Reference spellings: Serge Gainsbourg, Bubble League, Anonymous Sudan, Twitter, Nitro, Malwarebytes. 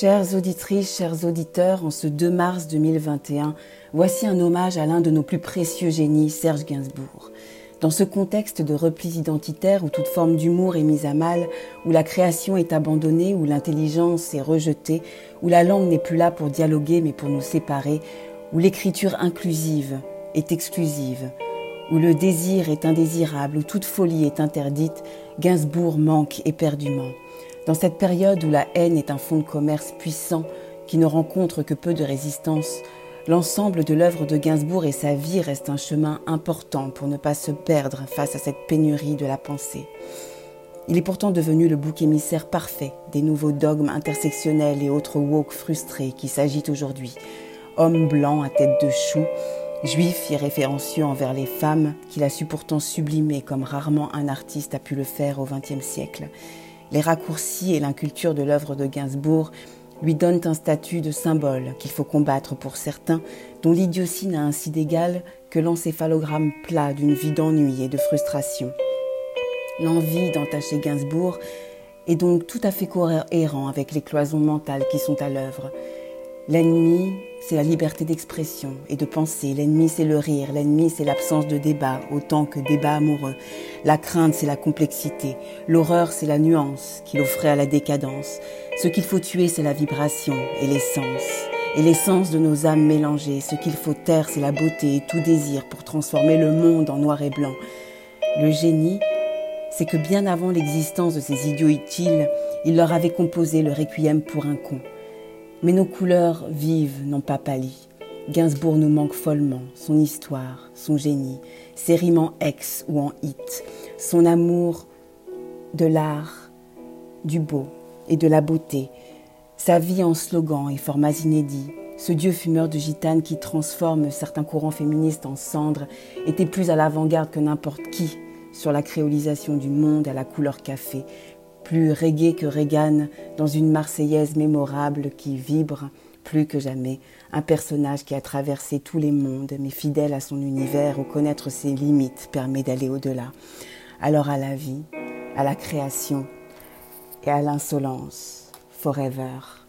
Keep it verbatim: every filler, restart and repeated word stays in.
Chères auditrices, chers auditeurs, en ce deux mars deux mille vingt et un, voici un hommage à l'un de nos plus précieux génies, Serge Gainsbourg. Dans ce contexte de repli identitaire où toute forme d'humour est mise à mal, où la création est abandonnée, où l'intelligence est rejetée, où la langue n'est plus là pour dialoguer mais pour nous séparer, où l'écriture inclusive est exclusive, où le désir est indésirable, où toute folie est interdite, Gainsbourg manque éperdument. Dans cette période où la haine est un fonds de commerce puissant qui ne rencontre que peu de résistance, l'ensemble de l'œuvre de Gainsbourg et sa vie reste un chemin important pour ne pas se perdre face à cette pénurie de la pensée. Il est pourtant devenu le bouc émissaire parfait des nouveaux dogmes intersectionnels et autres woke frustrés qui s'agitent aujourd'hui. Homme blanc à tête de chou, juif irréférencieux envers les femmes, qu'il a su pourtant sublimer comme rarement un artiste a pu le faire au vingtième siècle. Les raccourcis et l'inculture de l'œuvre de Gainsbourg lui donnent un statut de symbole qu'il faut combattre pour certains, dont l'idiotie n'a ainsi d'égal que l'encéphalogramme plat d'une vie d'ennui et de frustration. L'envie d'entacher Gainsbourg est donc tout à fait cohérent avec les cloisons mentales qui sont à l'œuvre. L'ennemi, c'est la liberté d'expression et de penser. L'ennemi, c'est le rire. L'ennemi, c'est l'absence de débat, autant que débat amoureux. La crainte, c'est la complexité. L'horreur, c'est la nuance qui l'offrait à la décadence. Ce qu'il faut tuer, c'est la vibration et l'essence. Et l'essence de nos âmes mélangées. Ce qu'il faut taire, c'est la beauté et tout désir pour transformer le monde en noir et blanc. Le génie, c'est que bien avant l'existence de ces idiots utiles, il leur avait composé le requiem pour un con. Mais nos couleurs vives n'ont pas pâli. Gainsbourg nous manque follement, son histoire, son génie, ses rimes en ex ou en hit, son amour de l'art, du beau et de la beauté, sa vie en slogans et formats inédits. Ce dieu fumeur de gitane qui transforme certains courants féministes en cendres était plus à l'avant-garde que n'importe qui sur la créolisation du monde à la couleur café, plus reggae que Reagan, dans une Marseillaise mémorable qui vibre plus que jamais, un personnage qui a traversé tous les mondes, mais fidèle à son univers où connaître ses limites permet d'aller au-delà. Alors à la vie, à la création et à l'insolence, forever.